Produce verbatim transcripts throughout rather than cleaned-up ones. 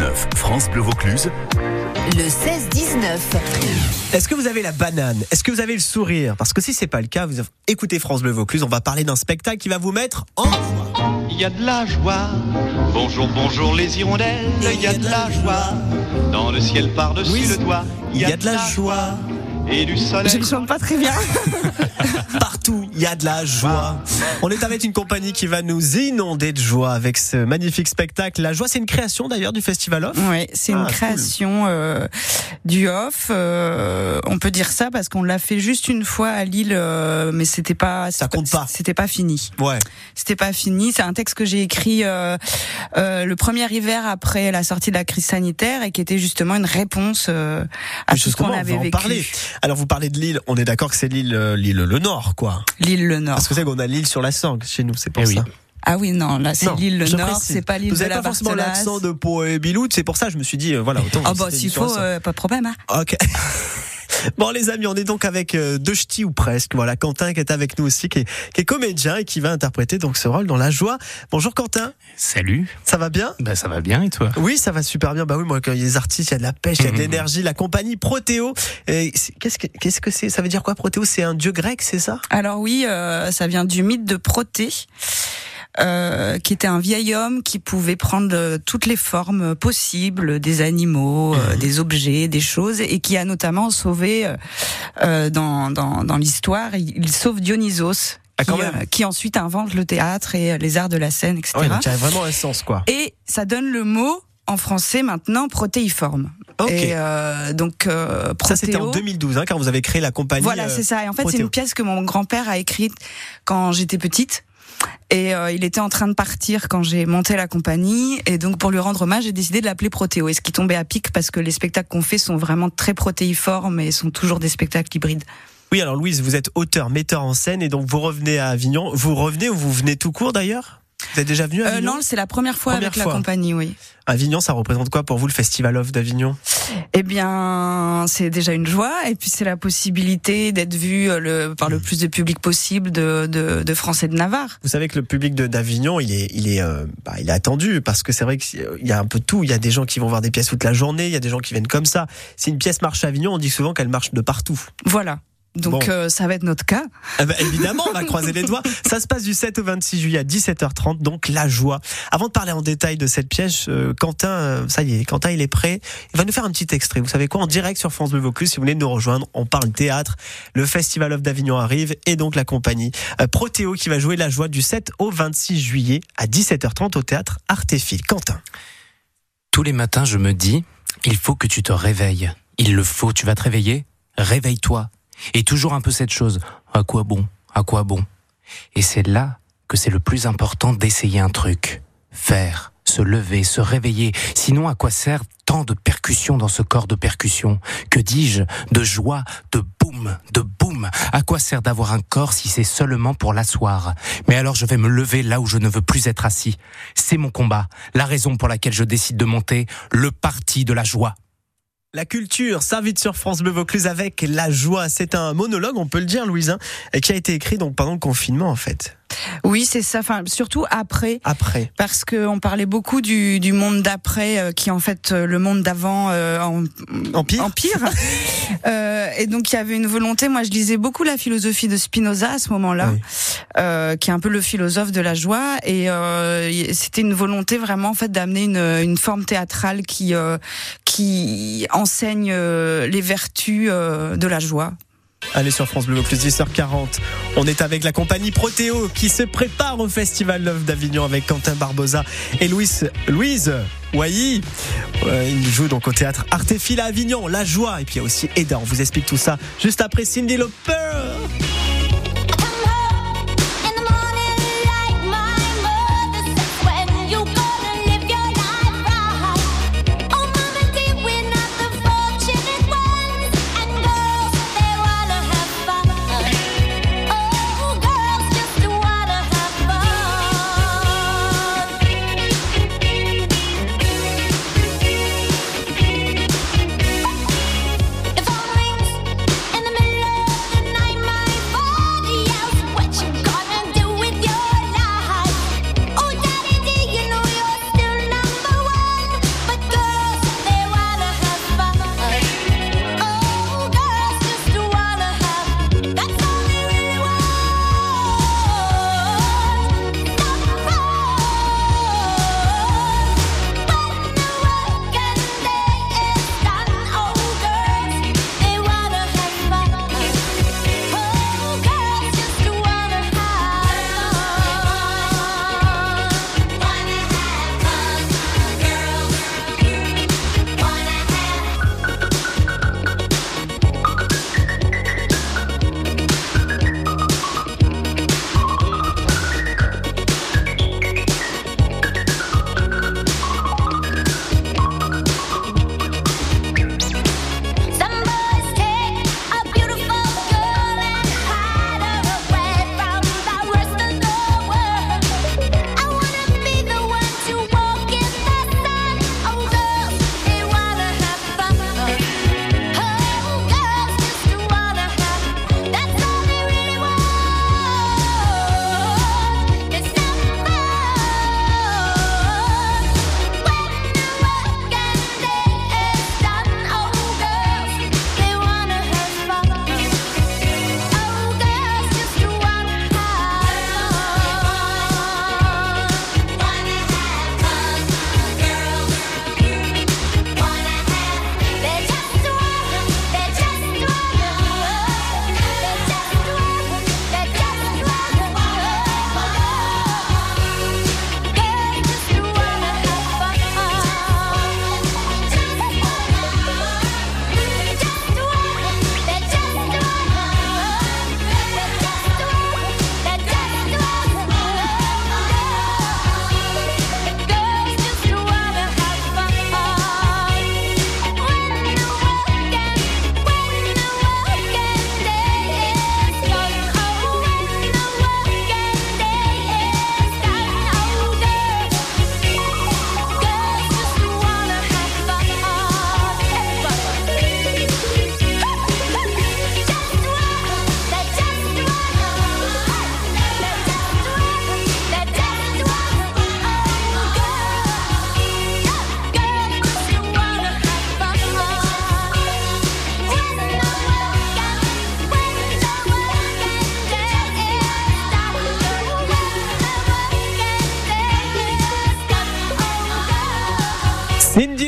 seize dix-neuf, France Bleu Vaucluse. Le seize dix-neuf. Est-ce que vous avez la banane? Est-ce que vous avez le sourire? Parce que si c'est pas le cas, vous écoutez France Bleu Vaucluse, on va parler d'un spectacle qui va vous mettre en joie. Il y a de la joie. Bonjour, bonjour les hirondelles. Il y a de la joie. Dans le ciel par-dessus oui, le toit. Il y a de la joie. Et du soleil. Je ne chante pas très bien. Partout, il y a de la joie. On est avec une compagnie qui va nous inonder de joie avec ce magnifique spectacle. La joie, c'est une création d'ailleurs du Festival Off. Oui, c'est ah, une création cool. euh, du Off. Euh, on peut dire ça parce qu'on l'a fait juste une fois à Lille, euh, mais c'était pas. Ça compte pas. C'était pas fini. Ouais. C'était pas fini. C'est un texte que j'ai écrit euh, euh, le premier hiver après la sortie de la crise sanitaire et qui était justement une réponse euh, à tout ce qu'on avait vécu. Parler. Alors vous parlez de Lille, on est d'accord que c'est l'île, l'île le Nord, quoi. L'île le Nord. Parce que c'est qu'on a l'île sur la sangle chez nous, c'est pour eh ça. Oui. Ah oui, non, là c'est non, l'île le Nord, précise. C'est pas l'île vous de la Barcelone. Vous n'avez pas forcément l'accent de Pau et Biloute, c'est pour ça que je me suis dit, euh, voilà, autant. Ah oh bah s'il faut, euh, pas de problème. Hein. Ok. Bon les amis, on est donc avec euh, deux ch'tis ou presque. Voilà, Quentin qui est avec nous aussi, qui est, qui est comédien et qui va interpréter donc ce rôle dans La Joie. Bonjour Quentin. Salut. Ça va bien ? Bah ça va bien et toi ? Oui, ça va super bien. Bah oui, moi quand il y a des artistes, il y a de la pêche, il y a de l'énergie. La compagnie Protéo. Et qu'est-ce que qu'est-ce que c'est ? Ça veut dire quoi Protéo ? C'est un dieu grec, c'est ça ? Alors oui, euh, ça vient du mythe de Protée. Euh, qui était un vieil homme qui pouvait prendre euh, toutes les formes possibles, des animaux, euh, des objets, des choses, et qui a notamment sauvé euh, dans, dans, dans l'histoire, il, il sauve Dionysos, ah, qui, euh, qui ensuite invente le théâtre et les arts de la scène, et cetera. Ouais, donc il y a vraiment un sens, quoi. Et ça donne le mot, en français maintenant, protéiforme. Okay. Et euh, donc euh, Protéo, ça c'était en deux mille douze hein, quand vous avez créé la compagnie. Voilà, c'est ça. Et en fait, Protéo. C'est une pièce que mon grand-père a écrite quand j'étais petite. Et euh, il était en train de partir quand j'ai monté la compagnie, et donc pour lui rendre hommage, j'ai décidé de l'appeler Protéo. Et ce qui tombait à pic parce que les spectacles qu'on fait sont vraiment très protéiformes et sont toujours des spectacles hybrides. Oui, alors Louise, vous êtes auteur, metteur en scène, et donc vous revenez à Avignon. Vous revenez ou vous venez tout court d'ailleurs ? Vous êtes déjà venu à Avignon ? euh, Non, c'est la première fois première avec fois. La compagnie, oui. Avignon, ça représente quoi pour vous le Festival Off d'Avignon ? Eh bien, c'est déjà une joie, et puis c'est la possibilité d'être vu le, par le plus de public possible de, de, de France et de Navarre. Vous savez que le public de, d'Avignon, il est, il est, euh, bah, il est attendu, parce que c'est vrai qu'il y a un peu de tout. Il y a des gens qui vont voir des pièces toute la journée, il y a des gens qui viennent comme ça. Si une pièce marche à Avignon, on dit souvent qu'elle marche de partout. Voilà. Donc bon. euh, ça va être notre cas. Ah bah, évidemment, on va croiser les doigts. Ça se passe du sept au vingt-six juillet à dix-sept heures trente, donc La Joie. Avant de parler en détail de cette pièce, euh, Quentin, ça y est, Quentin il est prêt. Il va nous faire un petit extrait. Vous savez quoi, en direct sur France Bleu Vaucluse, si vous voulez nous rejoindre, on parle théâtre. Le Festival Off d'Avignon arrive, et donc la compagnie euh, Protéo qui va jouer La Joie du sept au vingt-six juillet à dix-sept heures trente au théâtre Artéphile. Quentin. Tous les matins, je me dis, il faut que tu te réveilles. Il le faut, tu vas te réveiller, réveille-toi. Et toujours un peu cette chose, à quoi bon, à quoi bon ? Et c'est là que c'est le plus important d'essayer un truc. Faire, se lever, se réveiller. Sinon, à quoi servent tant de percussions dans ce corps de percussion ? Que dis-je ? De joie, de boum, de boum. À quoi sert d'avoir un corps si c'est seulement pour l'asseoir ? Mais alors je vais me lever là où je ne veux plus être assis. C'est mon combat, la raison pour laquelle je décide de monter le parti de la joie. La culture servie sur France Bleu Vaucluse avec La Joie. C'est un monologue, on peut le dire, Louise, hein, qui a été écrit donc pendant le confinement, en fait. Oui, c'est ça. Enfin, surtout après. Après. Parce que on parlait beaucoup du, du monde d'après, euh, qui est en fait euh, le monde d'avant euh, en, en pire. En pire. euh, et donc il y avait une volonté. Moi, je lisais beaucoup la philosophie de Spinoza à ce moment-là, oui. euh, qui est un peu le philosophe de la joie. Et euh, c'était une volonté vraiment en fait d'amener une, une forme théâtrale qui euh, qui enseigne euh, les vertus euh, de la joie. Allez sur France Bleu Vaucluse, dix heures quarante. On est avec la compagnie Protéo qui se prépare au Festival Off d'Avignon avec Quentin Barboza et Louise, Louise Wailly. Euh, ils jouent donc au théâtre Artéphile à Avignon, La Joie. Et puis il y a aussi Eda, on vous explique tout ça juste après Cyndi Lauper. My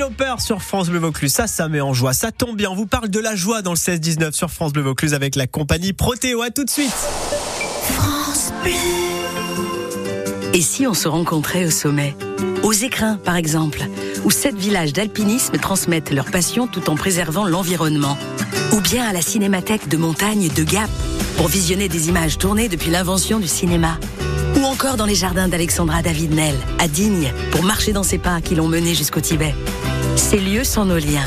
Artéphile au père sur France Bleu Vaucluse, ça, ça met en joie, ça tombe bien, on vous parle de la joie dans le seize dix-neuf sur France Bleu Vaucluse avec la compagnie Protéo, à tout de suite. France Bleu. Et si on se rencontrait au sommet, aux écrins par exemple, où sept villages d'alpinisme transmettent leur passion tout en préservant l'environnement, ou bien à la cinémathèque de montagne de Gap, pour visionner des images tournées depuis l'invention du cinéma, ou encore dans les jardins d'Alexandra David-Nel, à Digne, pour marcher dans ses pas qui l'ont mené jusqu'au Tibet. Ces lieux sont nos liens.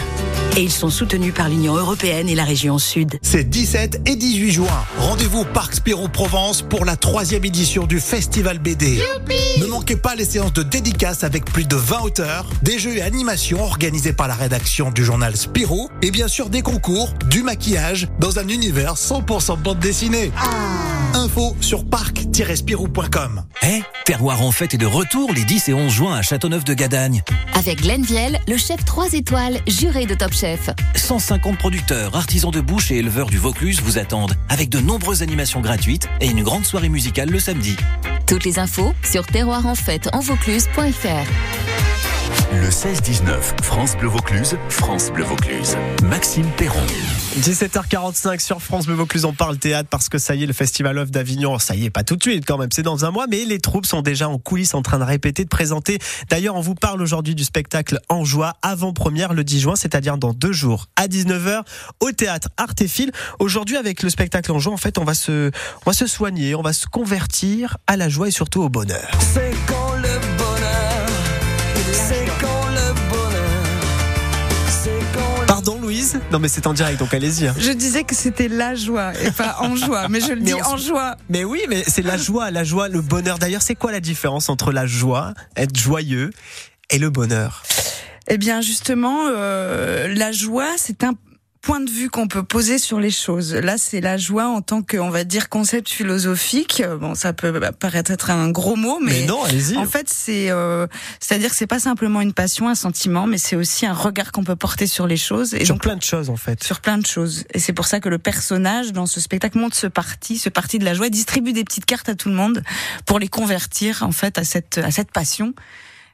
Et ils sont soutenus par l'Union européenne et la région Sud. C'est dix-sept et dix-huit juin. Rendez-vous au Parc Spirou Provence pour la troisième édition du Festival B D. Youpi ! Ne manquez pas les séances de dédicaces avec plus de vingt auteurs, des jeux et animations organisés par la rédaction du journal Spirou et bien sûr des concours, du maquillage dans un univers cent pour cent bande dessinée. Ah ! Info sur parc tiret spirou point com. Eh, hey, Terroir en fête est de retour les dix et onze juin à Châteauneuf-de-Gadagne. Avec Glenn Vielle, le chef trois étoiles, juré de Top Chef. cent cinquante producteurs, artisans de bouche et éleveurs du Vaucluse vous attendent avec de nombreuses animations gratuites et une grande soirée musicale le samedi. Toutes les infos sur terroir en fête en vaucluse point f r. Le seize dix-neuf, France Bleu Vaucluse, France Bleu Vaucluse. Maxime Perron. dix-sept heures quarante-cinq sur France Bleu Vaucluse, on parle théâtre parce que ça y est, le Festival Off d'Avignon, ça y est, pas tout de suite quand même, c'est dans un mois, mais les troupes sont déjà en coulisses en train de répéter, de présenter. D'ailleurs, on vous parle aujourd'hui du spectacle En Joie, avant-première le dix juin, c'est-à-dire dans deux jours, à dix-neuf heures, au théâtre Artéphile. Aujourd'hui, avec le spectacle En Joie, en fait, on va se, on va se soigner, on va se convertir à la joie et surtout au bonheur. C'est quand le bonheur, c'est quand le bonheur, c'est quand le... Pardon Louise ? Non mais c'est en direct donc allez-y hein. Je disais que c'était la joie et pas en joie, mais je le dis en joie. Mais oui, mais c'est la joie, la joie, le bonheur. D'ailleurs, c'est quoi la différence entre la joie, être joyeux, et le bonheur ? Eh bien justement, euh, la joie c'est un point de vue qu'on peut poser sur les choses. Là, c'est la joie en tant que, on va dire, concept philosophique. Bon, ça peut paraître être un gros mot, mais, mais non, allez-y. En fait, c'est, euh, c'est-à-dire que c'est pas simplement une passion, un sentiment, mais c'est aussi un regard qu'on peut porter sur les choses. Et sur donc, plein de choses, en fait. Sur plein de choses. Et c'est pour ça que le personnage dans ce spectacle montre ce parti, ce parti de la joie, distribue des petites cartes à tout le monde pour les convertir en fait à cette, à cette passion.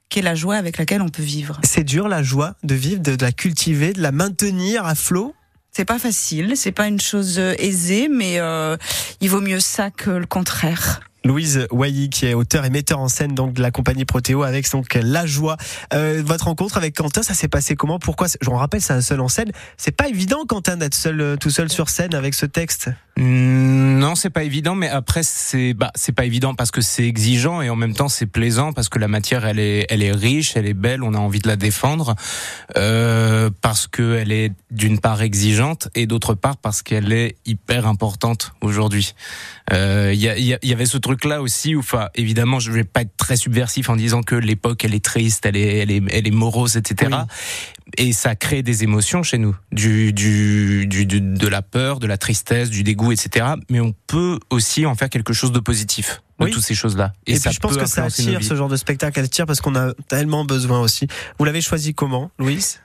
Qu'est la joie avec laquelle on peut vivre. C'est dur la joie de vivre, de, de la cultiver, de la maintenir à flot. C'est pas facile, c'est pas une chose aisée, mais euh, il vaut mieux ça que le contraire. Louise Wailly, qui est auteure et metteur en scène donc de la compagnie Protéo, avec donc La Joie. Euh, votre rencontre avec Quentin, ça s'est passé comment ? Pourquoi ? Je vous rappelle, c'est un seul en scène. C'est pas évident, Quentin, d'être seul, tout seul sur scène avec ce texte. Non, c'est pas évident, mais après c'est bah c'est pas évident parce que c'est exigeant et en même temps c'est plaisant parce que la matière elle est elle est riche, elle est belle, on a envie de la défendre euh, parce que elle est d'une part exigeante et d'autre part parce qu'elle est hyper importante aujourd'hui. Euh, il y a il y, y avait ce truc là aussi où enfin évidemment je vais pas être très subversif en disant que l'époque elle est triste, elle est elle est elle est morose, et cetera. Oui. Et ça crée des émotions chez nous, du, du, du, du, de la peur, de la tristesse, du dégoût, et cetera. Mais on peut aussi en faire quelque chose de positif. De oui. Toutes ces choses-là. Et, et ça puis je pense que ça attire, ce genre de spectacle attire parce qu'on a tellement besoin aussi. Vous l'avez choisi comment, Louise ?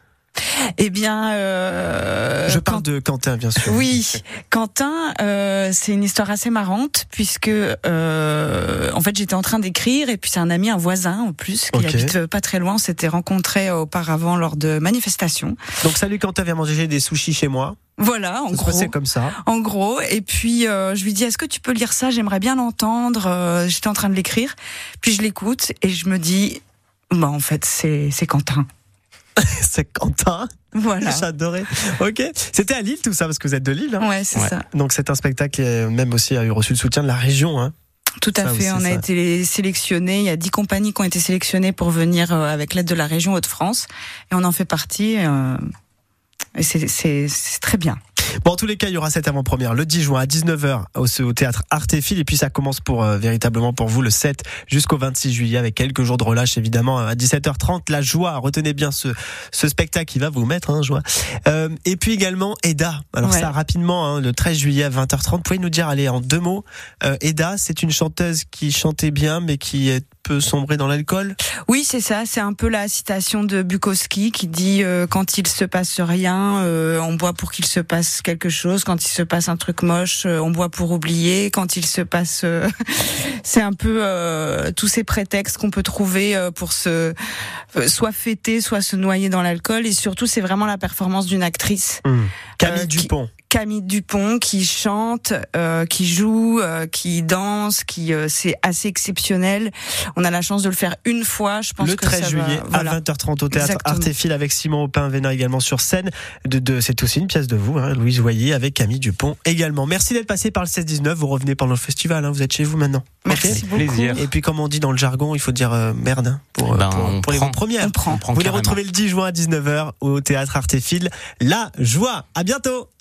Eh bien, euh, je parle Quentin, de Quentin, bien sûr. Oui, Quentin, euh, c'est une histoire assez marrante puisque, euh, en fait, j'étais en train d'écrire et puis c'est un ami, un voisin en plus qui okay. habite pas très loin. On s'était rencontrés auparavant lors de manifestations. Donc, salut Quentin, viens manger des sushis chez moi. Voilà, en ça gros. C'est comme ça. En gros, et puis euh, je lui dis, est-ce que tu peux lire ça ? J'aimerais bien l'entendre. Euh, j'étais en train de l'écrire, puis je l'écoute et je me dis, bah en fait, c'est c'est Quentin. C'est Quentin. Voilà. J'adorais. Ok. C'était à Lille tout ça parce que vous êtes de Lille. Hein ouais, c'est ouais. ça. Donc c'est un spectacle qui est même aussi a eu reçu le soutien de la région. Hein. Tout à ça fait. Aussi, on ça. a été sélectionnés. Il y a dix compagnies qui ont été sélectionnées pour venir avec l'aide de la région Hauts-de-France et on en fait partie. Euh... Et c'est, c'est, c'est très bien. Bon, en tous les cas, il y aura cette avant-première le dix juin à dix-neuf heures au, au théâtre Artéphile. Et puis ça commence pour euh, véritablement pour vous le sept jusqu'au vingt-six juillet avec quelques jours de relâche évidemment à dix-sept heures trente. La joie, retenez bien ce, ce spectacle qui va vous mettre, hein, joie. Euh, et puis également E D A. Alors ouais. ça rapidement, hein, le treize juillet à vingt heures trente. Vous pouvez nous dire, allez, en deux mots, euh, E D A, c'est une chanteuse qui chantait bien mais qui est peut sombrer dans l'alcool ? Oui, c'est ça, c'est un peu la citation de Bukowski qui dit euh, quand il se passe rien, euh, on boit pour qu'il se passe quelque chose, quand il se passe un truc moche, euh, on boit pour oublier, quand il se passe... Euh... c'est un peu euh, tous ces prétextes qu'on peut trouver euh, pour se euh, soit fêter, soit se noyer dans l'alcool, et surtout c'est vraiment la performance d'une actrice. Mmh. Camille euh, Dupont. Qui... Camille Dupont qui chante, euh, qui joue, euh, qui danse, qui euh, c'est assez exceptionnel. On a la chance de le faire une fois, je pense. Le treize que ça juillet va, voilà. à vingt heures trente au théâtre Artéphile avec Simon Opin-Vénard également sur scène. De, de, c'est aussi une pièce de vous, hein, Louise Wailly avec Camille Dupont également. Merci d'être passé par le seize dix-neuf. Vous revenez pendant le festival, hein, vous êtes chez vous maintenant. Merci okay. beaucoup. Plaisir. Et puis comme on dit dans le jargon, il faut dire euh, merde hein, pour, ben, pour, pour les prend, premières. On prend, on prend vous les retrouvez le dix juin à dix-neuf heures au théâtre Artéphile. La joie. À bientôt.